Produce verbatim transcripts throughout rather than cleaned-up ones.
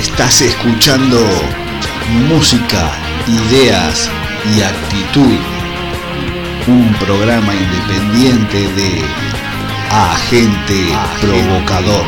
Estás escuchando música, ideas y actitud. Un programa independiente de Agente, Agente Provocador. Provocador.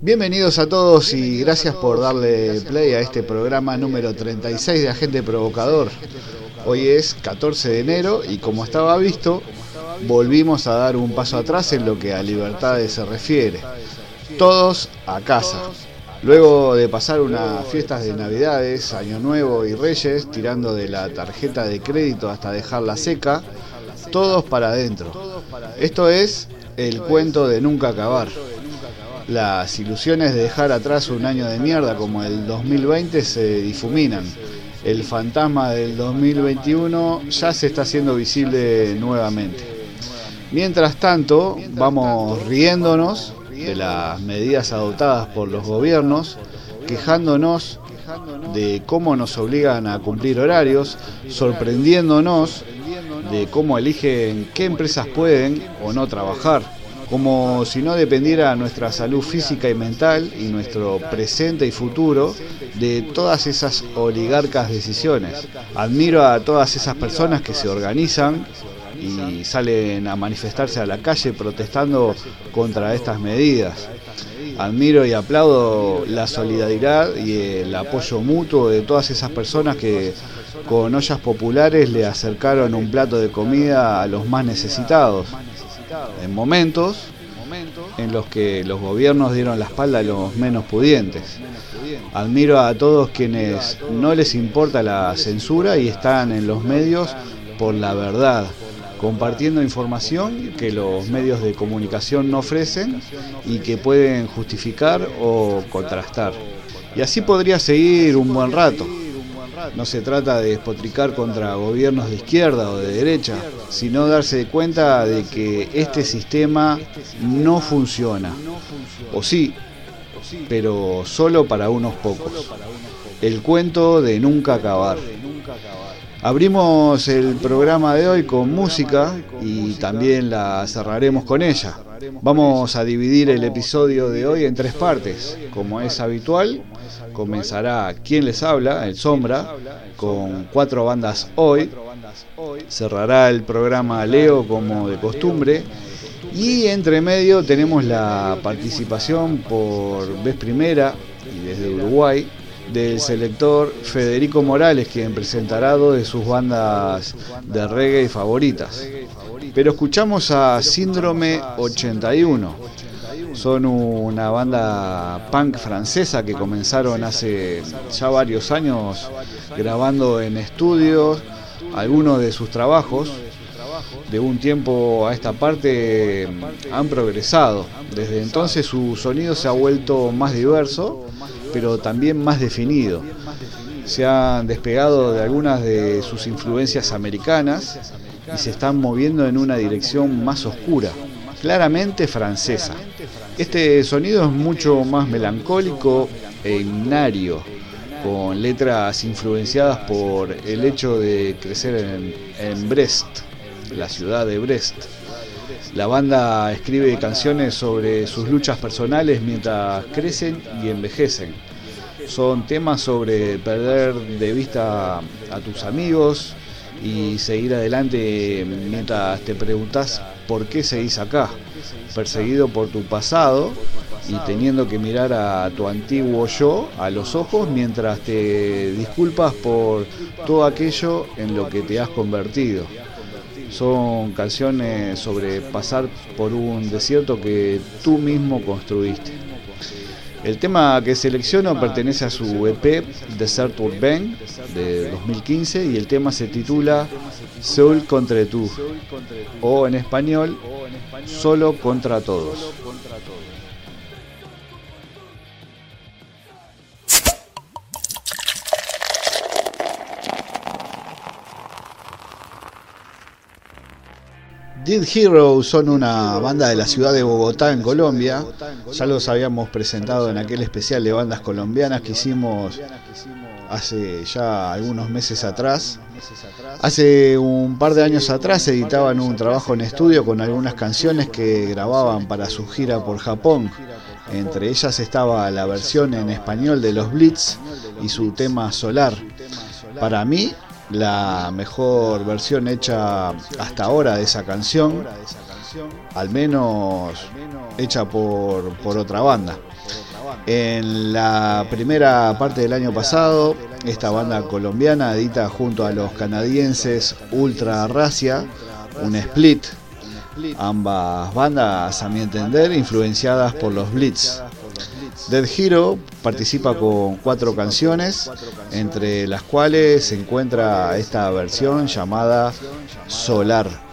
Bienvenidos a todos y gracias por darle play a este programa número treinta y seis de Agente Provocador. Hoy es catorce de enero y como estaba visto, volvimos a dar un paso atrás en lo que a libertades se refiere. Todos a casa. Luego de pasar unas fiestas de Navidades, Año Nuevo y Reyes, tirando de la tarjeta de crédito hasta dejarla seca, todos para adentro. Esto es el cuento de nunca acabar. Las ilusiones de dejar atrás un año de mierda como el dos mil veinte se difuminan. El fantasma del dos mil veintiuno ya se está haciendo visible nuevamente. Mientras tanto, vamos riéndonos de las medidas adoptadas por los gobiernos, quejándonos de cómo nos obligan a cumplir horarios, sorprendiéndonos de cómo eligen qué empresas pueden o no trabajar. Como si no dependiera nuestra salud física y mental y nuestro presente y futuro de todas esas oligarcas decisiones. Admiro a todas esas personas que se organizan y salen a manifestarse a la calle protestando contra estas medidas. Admiro y aplaudo la solidaridad y el apoyo mutuo de todas esas personas que con ollas populares le acercaron un plato de comida a los más necesitados. En momentos en los que los gobiernos dieron la espalda a los menos pudientes. Admiro a todos quienes no les importa la censura y están en los medios por la verdad, compartiendo información que los medios de comunicación no ofrecen y que pueden justificar o contrastar. Y así podría seguir un buen rato. No se trata de despotricar contra gobiernos de izquierda o de derecha, sino darse cuenta de que este sistema no funciona. O sí, pero solo para unos pocos. El cuento de nunca acabar. Abrimos el programa de hoy con música y también la cerraremos con ella. Vamos a dividir el episodio de hoy en tres partes. Como es habitual, comenzará Quién les habla, El Sombra, con cuatro bandas hoy. Cerrará el programa Leo como de costumbre. Y entre medio tenemos la participación por vez primera y desde Uruguay del selector Federico Morales, quien presentará dos de sus bandas de reggae favoritas. Pero escuchamos a Síndrome ochenta y uno. Son una banda punk francesa que comenzaron hace ya varios años grabando en estudios algunos de sus trabajos. De un tiempo a esta parte han progresado. Desde entonces su sonido se ha vuelto más diverso, pero también más definido. Se han despegado de algunas de sus influencias americanas y se están moviendo en una dirección más oscura, claramente francesa. Este sonido es mucho más melancólico e himnario, con letras influenciadas por el hecho de crecer en, en Brest, la ciudad de Brest. La banda escribe canciones sobre sus luchas personales mientras crecen y envejecen. Son temas sobre perder de vista a tus amigos y seguir adelante mientras te preguntas por qué seguís acá, perseguido por tu pasado y teniendo que mirar a tu antiguo yo a los ojos mientras te disculpas por todo aquello en lo que te has convertido. Son canciones sobre pasar por un desierto que tú mismo construiste. El tema que selecciono pertenece a su E P Desert Urbain de dos mil quince y el tema se titula Seul Contre Tous, o en español, Solo Contra Todos. Blitz Heroes son una banda de la ciudad de Bogotá, en Colombia. Ya los habíamos presentado en aquel especial de bandas colombianas que hicimos hace ya algunos meses atrás. Hace un par de años atrás editaban un trabajo en estudio con algunas canciones que grababan para su gira por Japón. Entre ellas estaba la versión en español de los Blitz y su tema Solar. Para mí, la mejor versión hecha hasta ahora de esa canción, al menos hecha por, por otra banda. En la primera parte del año pasado, esta banda colombiana edita junto a los canadienses Ultra Racia un split. Ambas bandas, a mi entender, influenciadas por los Blitz. Dead Hero participa con cuatro canciones, entre las cuales se encuentra esta versión llamada Solar.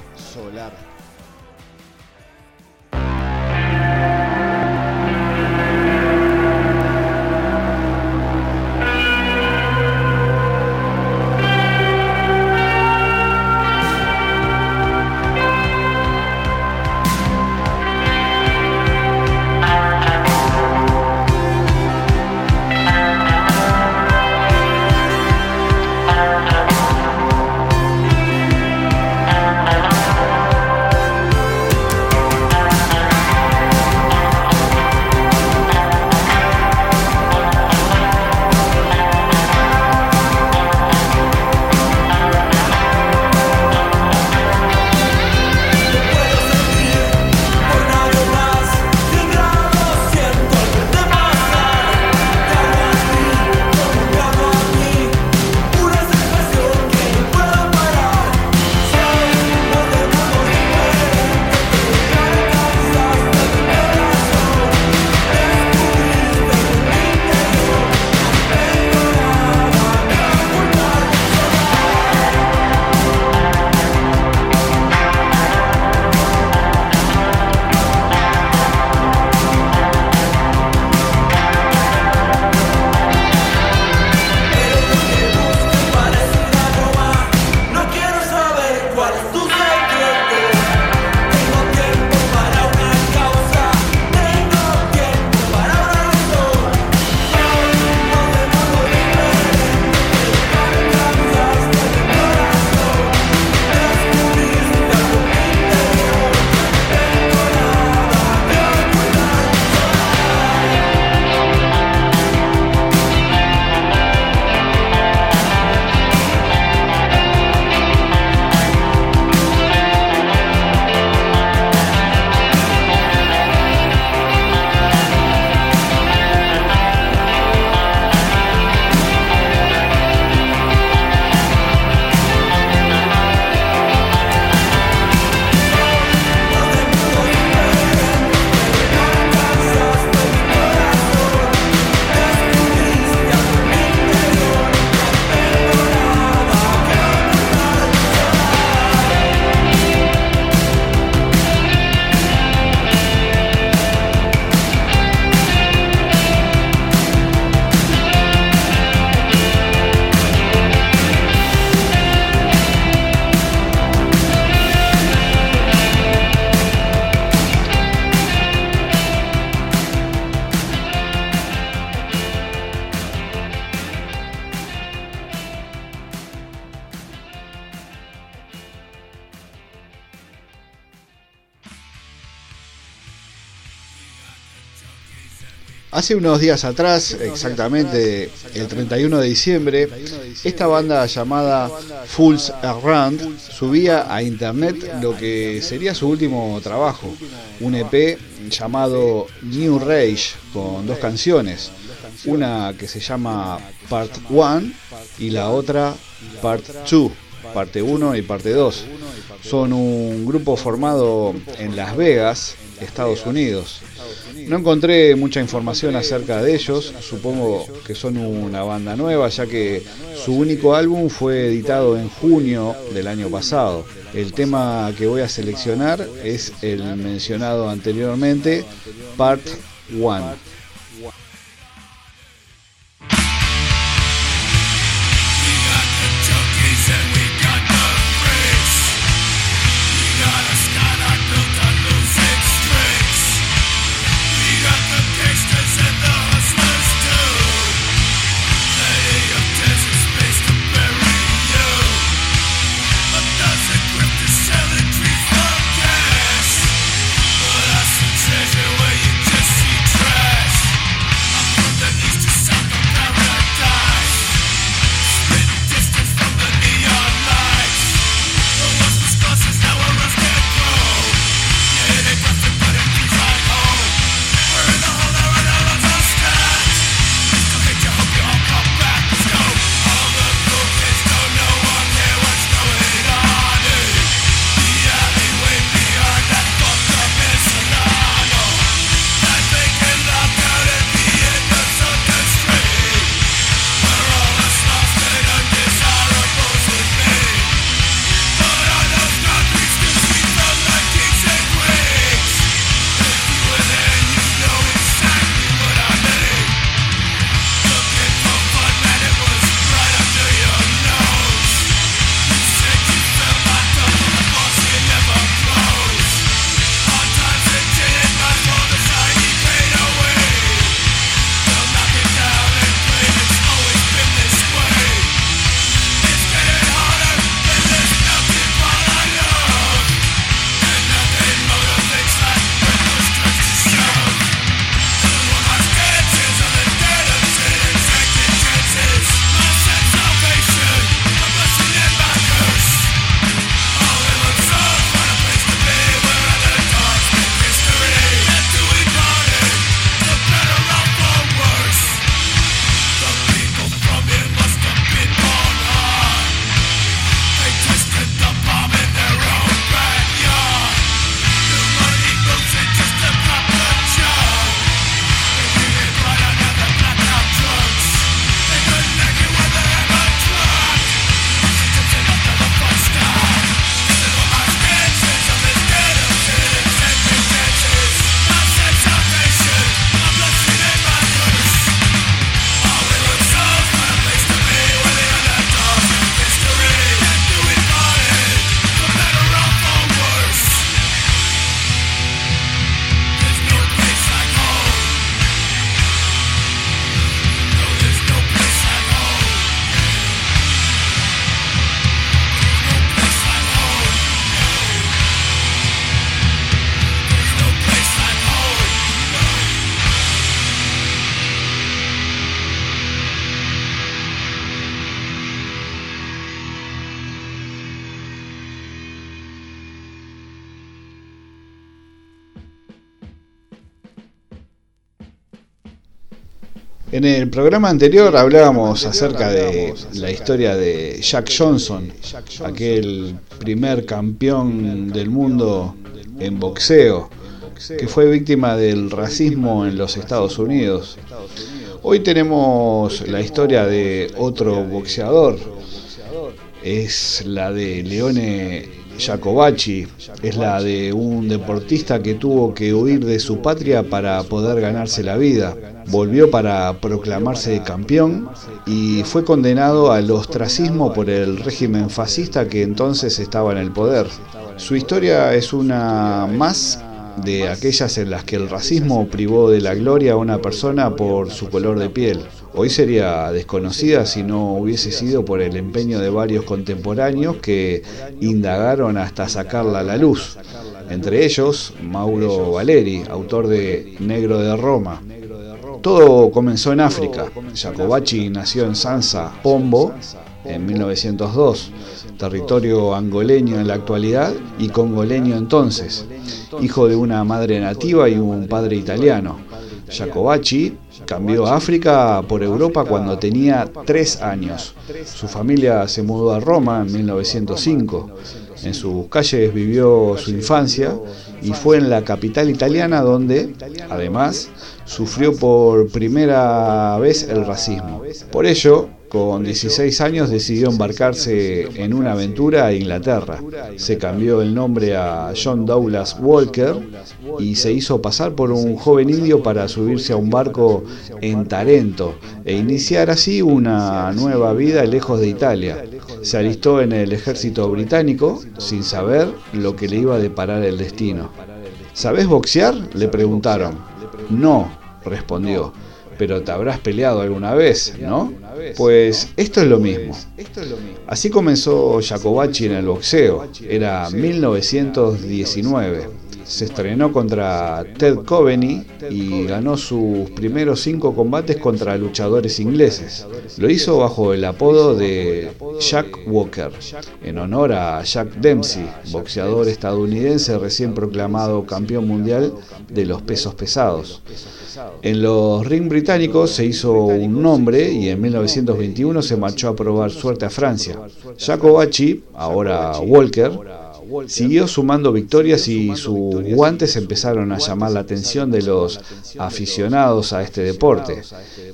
Hace unos días atrás, exactamente el treinta y uno de diciembre, esta banda llamada Fools Around subía a internet lo que sería su último trabajo, un E P llamado New Rage, con dos canciones, una que se llama Part uno y la otra Part dos, parte uno y parte dos. Son un grupo formado en Las Vegas, Estados Unidos. No encontré mucha información acerca de ellos, supongo que son una banda nueva, ya que su único álbum fue editado en junio del año pasado. El tema que voy a seleccionar es el mencionado anteriormente, Part uno. We got the junkies and we got the freaks. We got a sky. En el programa anterior hablábamos acerca de la historia de Jack Johnson, aquel primer campeón del mundo en boxeo, que fue víctima del racismo en los Estados Unidos. Hoy tenemos la historia de otro boxeador, es la de Leone Jacovacci, es la de un deportista que tuvo que huir de su patria para poder ganarse la vida. Volvió para proclamarse campeón y fue condenado al ostracismo por el régimen fascista que entonces estaba en el poder. Su historia es una más de aquellas en las que el racismo privó de la gloria a una persona por su color de piel. Hoy sería desconocida si no hubiese sido por el empeño de varios contemporáneos que indagaron hasta sacarla a la luz. Entre ellos, Mauro Valeri, autor de Negro de Roma. Todo comenzó en África. Jacovacci nació en Sansa Pombo en mil novecientos dos, territorio angoleño en la actualidad y congoleño entonces, hijo de una madre nativa y un padre italiano. Jacovacci cambió a África por Europa cuando tenía tres años. Su familia se mudó a Roma en mil novecientos cinco. En sus calles vivió su infancia y fue en la capital italiana donde, además, sufrió por primera vez el racismo. Por ello, con dieciséis años decidió embarcarse en una aventura a Inglaterra. Se cambió el nombre a John Douglas Walker y se hizo pasar por un joven indio para subirse a un barco en Tarento e iniciar así una nueva vida lejos de Italia. Se alistó en el ejército británico sin saber lo que le iba a deparar el destino. ¿Sabés boxear?, le preguntaron. No, respondió. Pero te habrás peleado alguna vez, ¿no? Pues esto es lo mismo. Así comenzó Jacovacci en el boxeo. Era mil novecientos diecinueve. Se estrenó contra Ted Coveney y ganó sus primeros cinco combates contra luchadores ingleses. Lo hizo bajo el apodo de Jack Walker, en honor a Jack Dempsey, boxeador estadounidense recién proclamado campeón mundial de los pesos pesados. En los ring británicos se hizo un nombre y en mil novecientos veintiuno se marchó a probar suerte a Francia. Jacovacci, ahora Walker, siguió sumando victorias y sus guantes empezaron a llamar la atención de los aficionados a este deporte.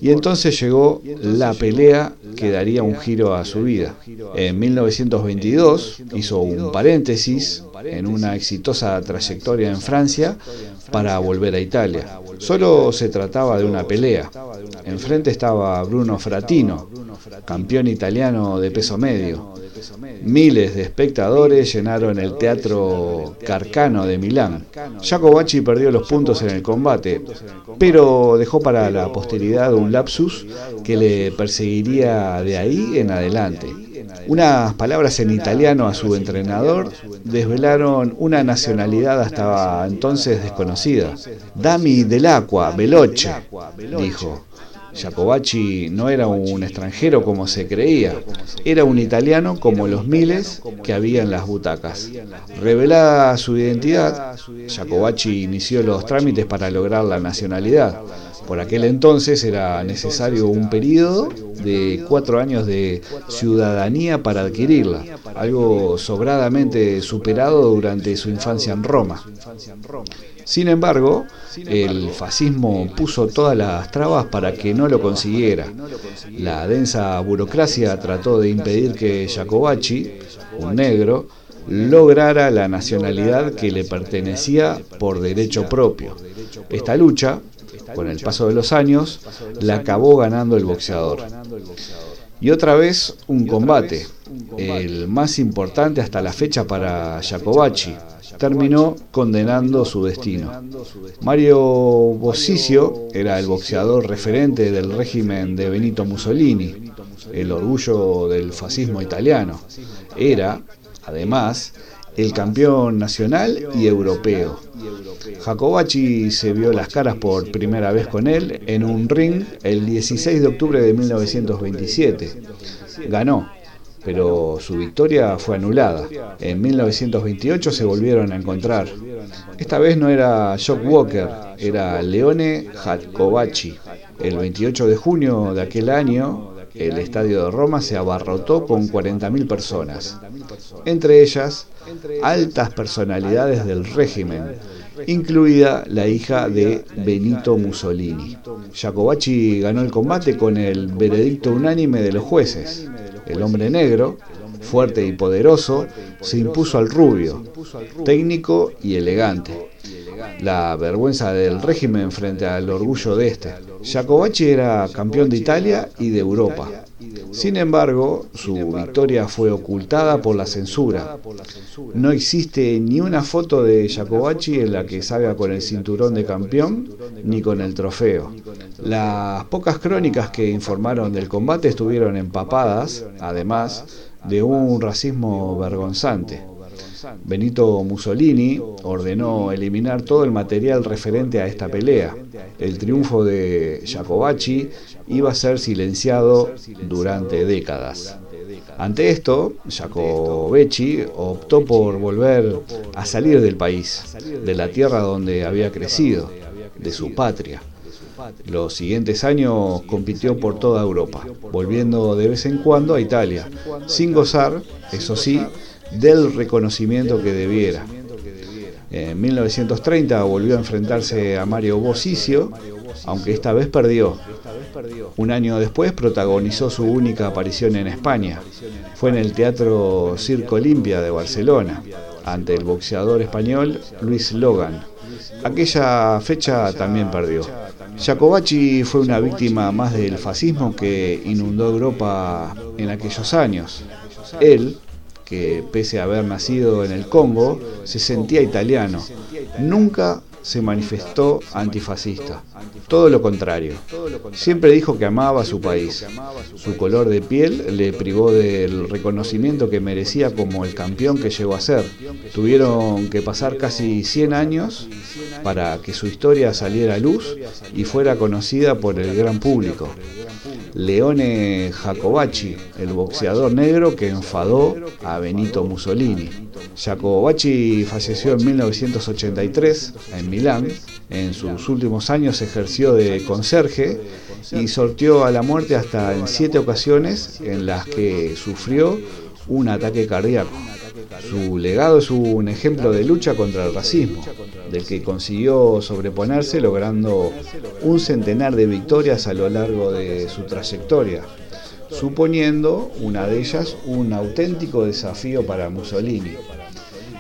Y entonces llegó la pelea que daría un giro a su vida. En mil novecientos veintidós hizo un paréntesis en una exitosa trayectoria en Francia para volver a Italia. Solo se trataba de una pelea. Enfrente estaba Bruno Frattino, campeón italiano de peso medio. Miles de espectadores llenaron el Teatro Carcano de Milán. Jacovacci perdió los puntos en el combate, pero dejó para la posteridad un lapsus que le perseguiría de ahí en adelante. Unas palabras en italiano a su entrenador desvelaron una nacionalidad hasta entonces desconocida. Dami dell'acqua, veloce, dijo. Jacovacci no era un extranjero como se creía, era un italiano como los miles que había en las butacas. Revelada su identidad, Jacovacci inició los trámites para lograr la nacionalidad. Por aquel entonces era necesario un periodo de cuatro años de ciudadanía para adquirirla, algo sobradamente superado durante su infancia en Roma. Sin embargo, el fascismo puso todas las trabas para que no lo consiguiera. La densa burocracia trató de impedir que Jacovacci, un negro, lograra la nacionalidad que le pertenecía por derecho propio. Esta lucha, con el paso de los años, la acabó ganando el boxeador. Y otra vez un combate, el más importante hasta la fecha para Jacovacci. Terminó condenando su destino. Mario Bosisio era el boxeador referente del régimen de Benito Mussolini, el orgullo del fascismo italiano. Era, además, el campeón nacional y europeo. Jacovacci se vio las caras por primera vez con él en un ring el dieciséis de octubre de mil novecientos veintisiete. Ganó, pero su victoria fue anulada. En mil novecientos veintiocho se volvieron a encontrar. Esta vez no era Jock Walker, era Leone Jacovacci. El veintiocho de junio de aquel año, el Estadio de Roma se abarrotó con cuarenta mil personas, entre ellas altas personalidades del régimen, incluida la hija de Benito Mussolini. Jacovacci ganó el combate con el veredicto unánime de los jueces. El hombre negro, fuerte y poderoso, se impuso al rubio, técnico y elegante. La vergüenza del régimen frente al orgullo de este. Jacovacci era campeón de Italia y de Europa. Sin embargo, su victoria fue ocultada por la censura. No existe ni una foto de Jacovacci en la que salga con el cinturón de campeón ni con el trofeo. Las pocas crónicas que informaron del combate estuvieron empapadas, además, de un racismo vergonzante. Benito Mussolini ordenó eliminar todo el material referente a esta pelea. El triunfo de Jacovacci iba a ser silenciado durante décadas. Ante esto, Jacovacci optó por volver a salir del país, de la tierra donde había crecido, de su patria. Los siguientes años compitió por toda Europa, volviendo de vez en cuando a Italia, sin gozar, eso sí, del reconocimiento que debiera. En mil novecientos treinta volvió a enfrentarse a Mario Bosisio, aunque esta vez perdió. Un año después protagonizó su única aparición en España. Fue en el Teatro Circo Olimpia de Barcelona, ante el boxeador español Luis Logan. Aquella fecha también perdió. Jacovacci fue una víctima más del fascismo que inundó Europa en aquellos años. Él, que pese a haber nacido en el Congo, se sentía italiano. Nunca se manifestó antifascista. Todo lo contrario. Siempre dijo que amaba su país. Su color de piel le privó del reconocimiento que merecía como el campeón que llegó a ser. Tuvieron que pasar casi cien años para que su historia saliera a luz y fuera conocida por el gran público. Leone Jacovacci, el boxeador negro que enfadó a Benito Mussolini. Jacovacci falleció en mil novecientos ochenta y tres en Milán. En sus últimos años ejerció de conserje y sorteó a la muerte hasta en siete ocasiones en las que sufrió un ataque cardíaco. Su legado es un ejemplo de lucha contra el racismo, del que consiguió sobreponerse logrando un centenar de victorias a lo largo de su trayectoria, suponiendo una de ellas un auténtico desafío para Mussolini.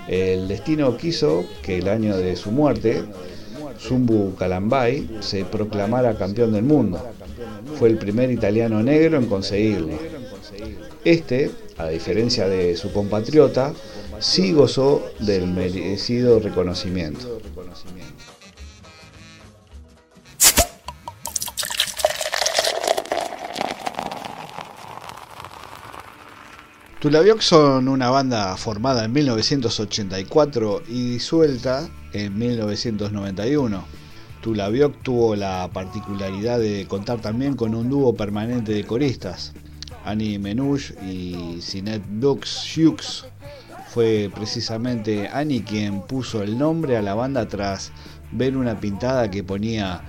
El destino quiso que el año de su muerte, Zumbu Kalambai se proclamara campeón del mundo. Fue el primer italiano negro en conseguirlo. Este, a diferencia de su compatriota, sí gozó del merecido reconocimiento. Tulavioch son una banda formada en mil novecientos ochenta y cuatro y disuelta en mil novecientos noventa y uno. Tulavioch tuvo la particularidad de contar también con un dúo permanente de coristas. Annie Menouch y Sinet Dux-Joux. Fue precisamente Annie quien puso el nombre a la banda tras ver una pintada que ponía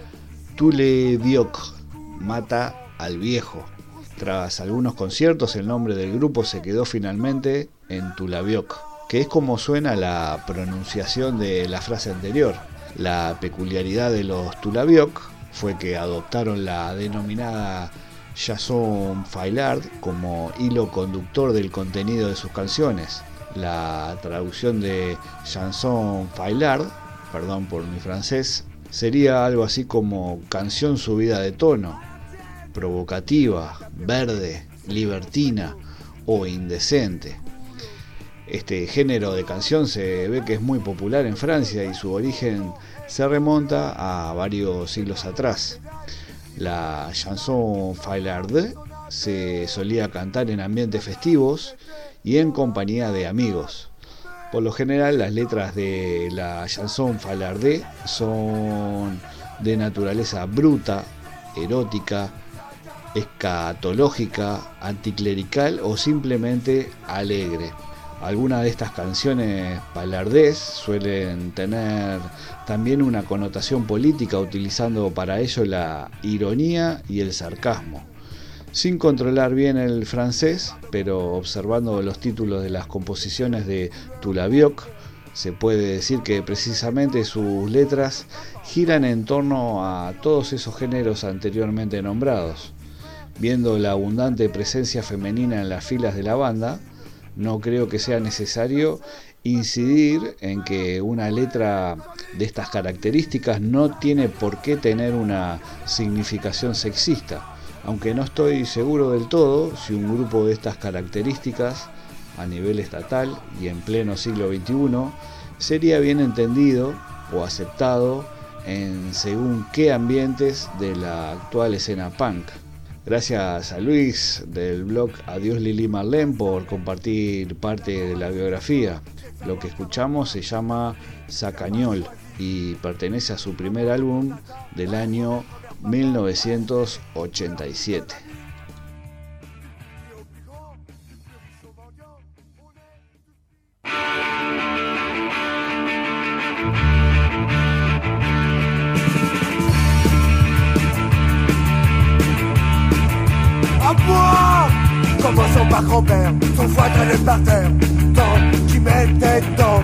Tulavioch, mata al viejo. Tras algunos conciertos, el nombre del grupo se quedó finalmente en Tulavioch, que es como suena la pronunciación de la frase anterior. La peculiaridad de los Tulavioch fue que adoptaron la denominada chanson paillarde como hilo conductor del contenido de sus canciones. La traducción de chanson paillarde, perdón por mi francés, sería algo así como canción subida de tono, provocativa, verde, libertina o indecente. Este género de canción se ve que es muy popular en Francia y su origen se remonta a varios siglos atrás. La chanson paillarde se solía cantar en ambientes festivos y en compañía de amigos. Por lo general, las letras de la chanson paillarde son de naturaleza bruta, erótica, escatológica, anticlerical o simplemente alegre. Algunas de estas canciones paillardés suelen tener también una connotación política, utilizando para ello la ironía y el sarcasmo, sin controlar bien el francés, pero observando los títulos de las composiciones de Tulavioch, se puede decir que precisamente sus letras giran en torno a todos esos géneros anteriormente nombrados. Viendo la abundante presencia femenina en las filas de la banda, no creo que sea necesario incidir en que una letra de estas características no tiene por qué tener una significación sexista, aunque no estoy seguro del todo si un grupo de estas características a nivel estatal y en pleno siglo veintiuno sería bien entendido o aceptado en según qué ambientes de la actual escena punk. Gracias a Luis del blog Adiós Lili Marlen por compartir parte de la biografía. Lo que escuchamos se llama Sacañol y pertenece a su primer álbum del año mil novecientos ochenta y siete. Commençons par Robert, son foie traînait par terre. Tant qui mettait tant.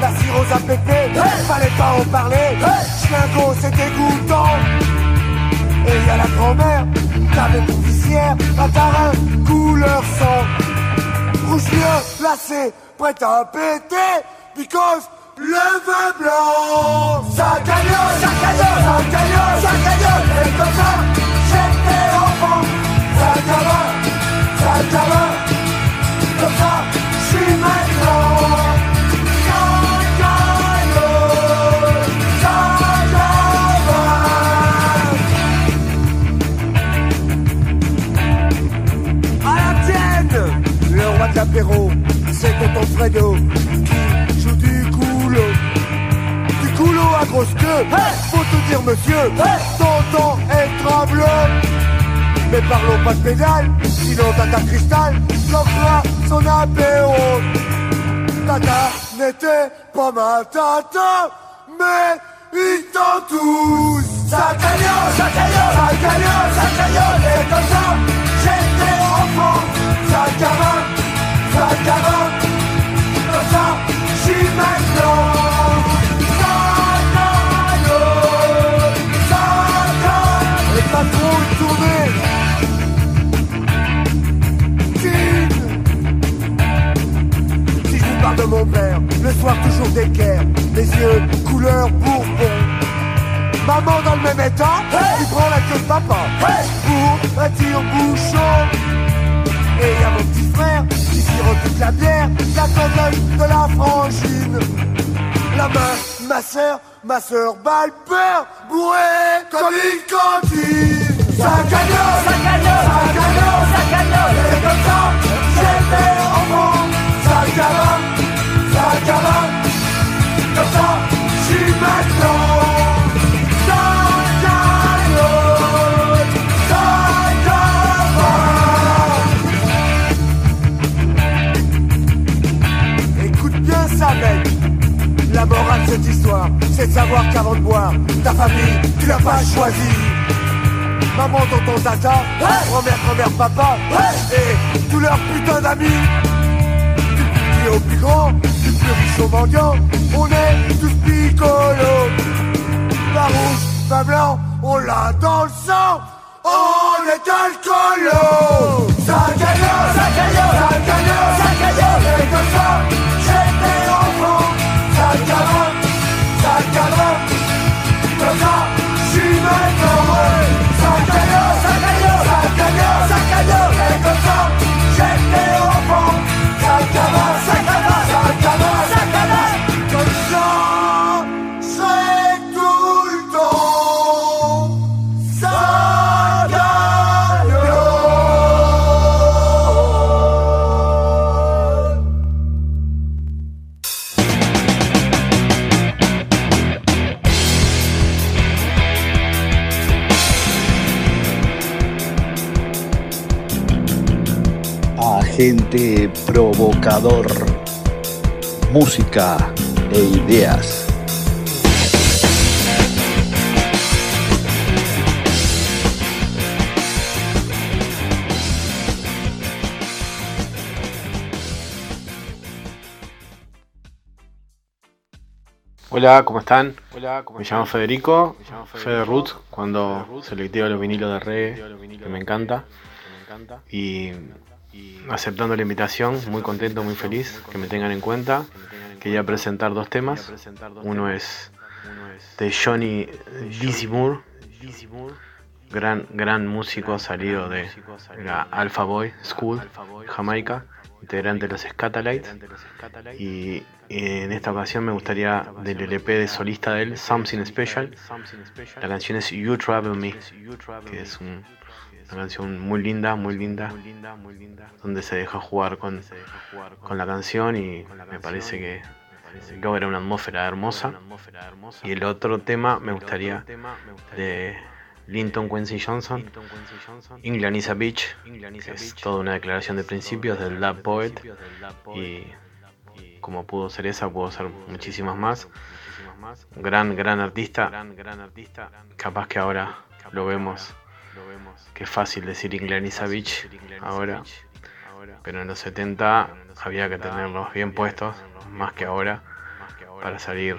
La cirrhose a pété, hey fallait pas en parler. Hey Schlingo, c'est dégoûtant. Et y'a la grand-mère, t'avais pour visière, un tarin, couleur sang. Rouge lieu, lacé, prêt à péter. Because le vin blanc, ça gagnole, ça gagnole, ça gagnole, ça gagnole. Et comme ça, j'étais enfant, ça gagnole. Ça t'arrête, comme ça, j'suis maintenant Sacañol, Sacañol. À la tienne, le roi de l'apéro, c'est tonton Fredo qui joue du coulo. Du coulo à grosse queue, hey faut tout dire monsieur, hey tonton est trembleux. Mais parlons pas de pédale, sinon Tata Cristal l'envoie son apéro. Tata n'était pas ma tata, mais ils t'ont tous. Ça cagnole, ça cagnole, ça cagnole, ça cagnole. Et comme ça, j'étais enfant. Ça carotte, ça carotte. Comme ça, j'suis maintenant. De mon père, le soir toujours d'équerre, les yeux couleur bourbon. Maman dans le même état, hey il prend la queue de papa, hey pour un tire-bouchon. Et y'a mon petit frère qui sirote toute la bière, la cordonne de la frangine. La main, ma soeur, ma soeur Balbert, bourrée comme une cantine. Ça gagnole, ça gagnole, ça gagnole, ça gagnole. Et comme ça, j'étais enfant. Ça gagnole, ça carotte, comme ça, j'suis maintenant. Ça carotte, ça carotte. Écoute bien ça, mec. La morale de cette histoire, c'est de savoir qu'avant de boire, ta famille, tu l'as pas choisi. Maman, tonton, tata, hey grand-mère, grand-mère, papa, hey et tous leurs putains d'amis. Au plus grand, du plus riche au mendiant, on est tous picolos. Pas rouge, pas blanc, on l'a dans le sang, on est alcoolo. Ça gagnole, ça gagnole, ça gagnole, ça gagnole. Et comme ça, j'étais enfant. Ça gagnole, ça gagnole, comme ça, j'suis maintenant. Ça gagnole, ça gagnole, ça gagnole, ça gagnole. Et comme ça, j'étais enfant. Ça gagnole, ça agente provocador, música e ideas. Hola, ¿cómo están? Hola, ¿cómo me llamo Federico, Fede Roots, cuando selecteo los vinilos de reggae, que me encanta, y aceptando la invitación, muy contento, muy feliz, que me tengan en cuenta. Quería presentar dos temas, uno es de Johnny Dizzy Moore, gran, gran músico salido de la Alpha Boy School, Jamaica, integrante de los Skatalites, y en esta ocasión me gustaría del L P de solista de él, Something Special, la canción es You Trouble Me, que es un, una canción muy linda, muy linda, donde se deja jugar con, con la canción y me parece que logra una atmósfera hermosa. Y el otro tema me gustaría de Linton Quincy Johnson, England is a Beach, que es toda una declaración de principios del Lab Poet, y como pudo ser esa, pudo ser muchísimas más. Gran, gran artista, capaz que ahora lo vemos, que es fácil decir England is a Beach ahora, pero en los setenta había que tenerlos bien puestos, más que ahora, para salir.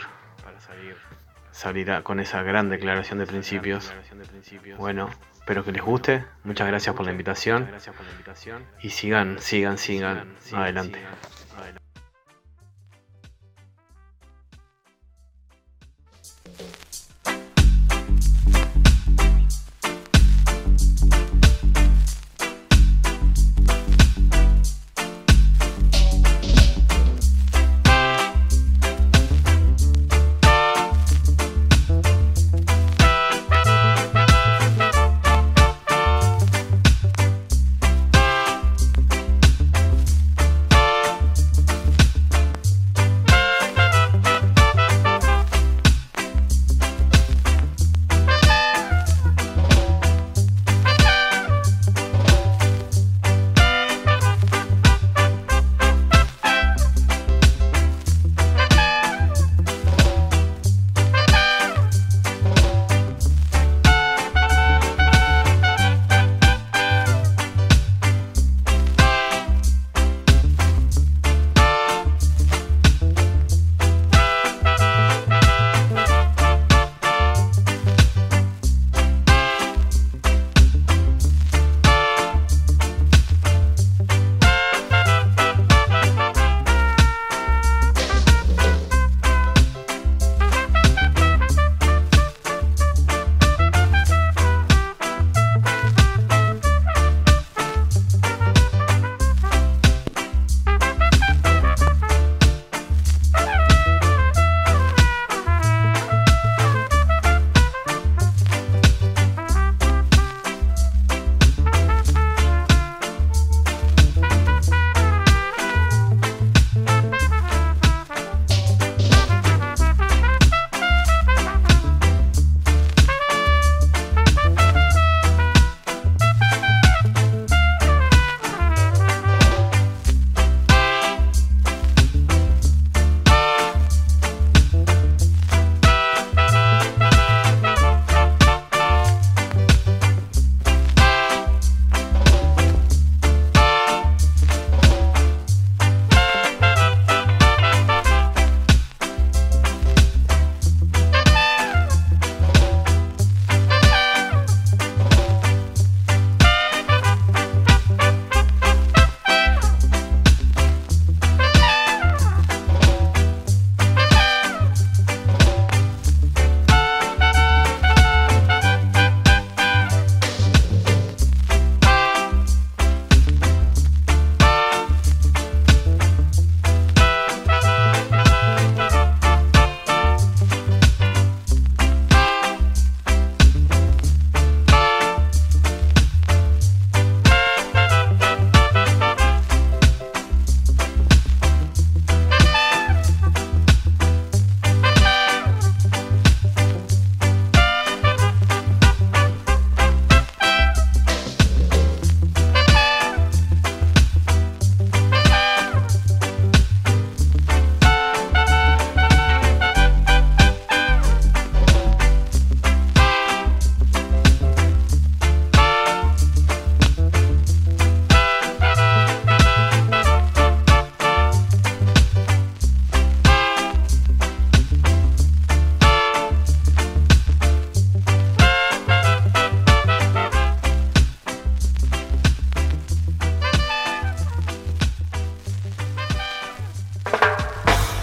Salirá con esa gran declaración de principios. Bueno, espero que les guste. Muchas gracias por la invitación. Y sigan, sigan, sigan. Adelante.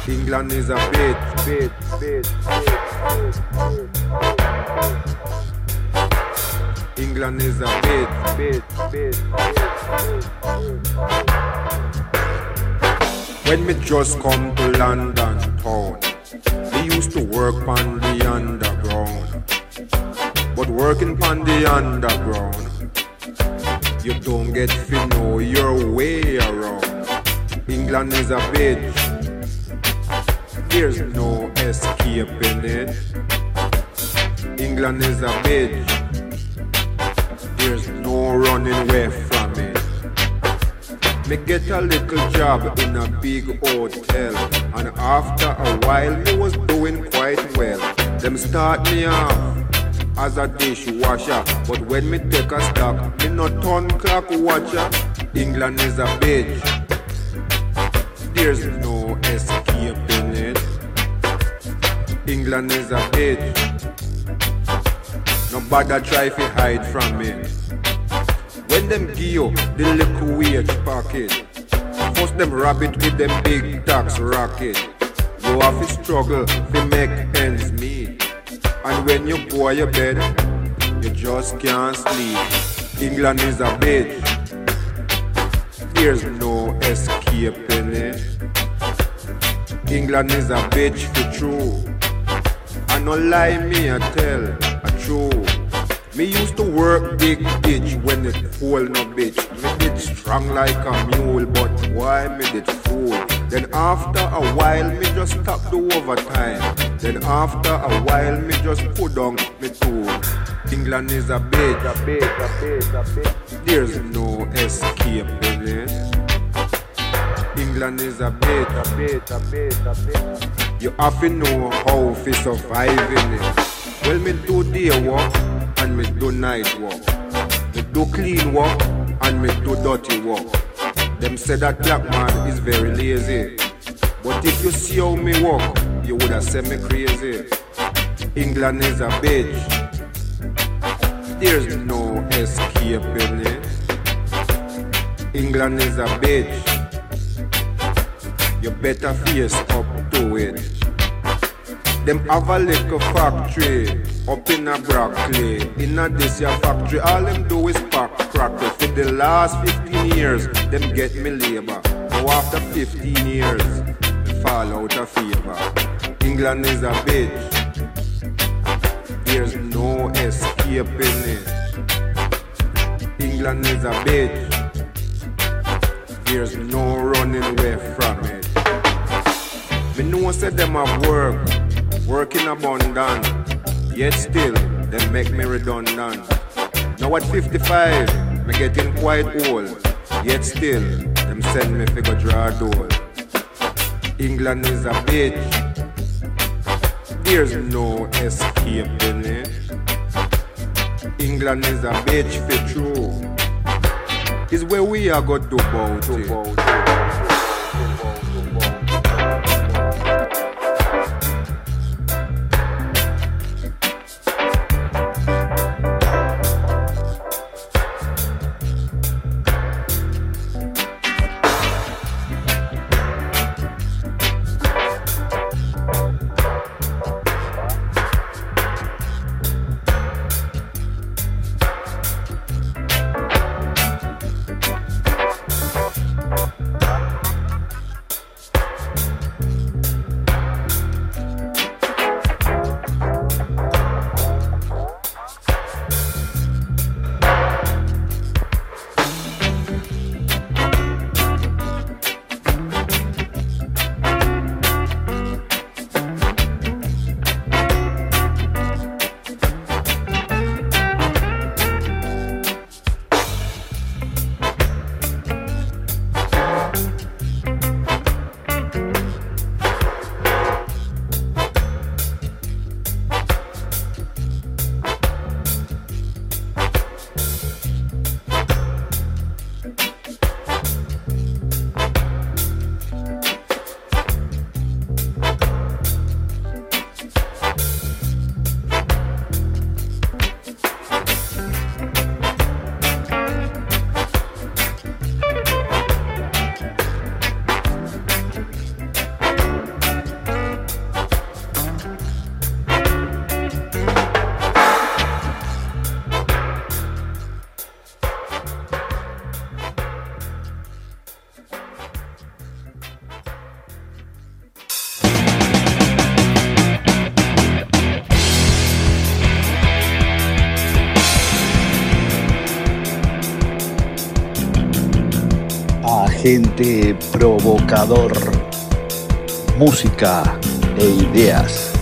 England is a bit, bit, bit, bit. England is a bit, bit, bit, bit. When me just come to London town, they used to work on the underground. But working on the underground, you don't get to know your way around. England is a bitch. There's no escaping it. England is a bitch. There's no running away from it. Me get a little job in a big hotel, and after a while me was doing quite well. Them start me off as a dishwasher, but when me take a stock, me no turn clock watcher. England is a bitch. There's no escaping it. England is a bitch. Nobody try to hide from it. When them give you the little wage pocket, first them rob it with them big tax rocket. You have to struggle to make ends meet, and when you go to your bed, you just can't sleep. England is a bitch. There's no escaping it. England is a bitch for true. I no lie, me I tell a true. Me used to work big ditch when it hold no bitch. Me did strong like a mule, but why me did fool? Then after a while, me just stop the overtime. Then after a while, me just put down me tool. England is a bitch, a bitch, a bitch, a bitch. There's no escaping it. England is a bitch, a bitch, a bitch, a bitch. You have to know how to survive in it. Well, me do day work and me do night work. Me do clean work and me do dirty work. Them say that black man is very lazy, but if you see how me work, you would have said me crazy. England is a bitch. There's no escaping it. England is a bitch. You better face up to it. Them have a little factory up in a Brockley. In a this year factory, all them do is pack crack. For the last fifteen years, them get me labor. Now after fifteen years, they fall out of favor. England is a bitch. There's no escaping it. England is a bitch. There's no running away from it. Me know say them have work, work in abundance, yet still, they make me redundant. Now at fifty-five, me getting quite old, yet still, them send me figure draw dole. England is a bitch. There's no escaping it. England is a bitch for true. It's where we are got to bow to. agente provocador, música e ideas.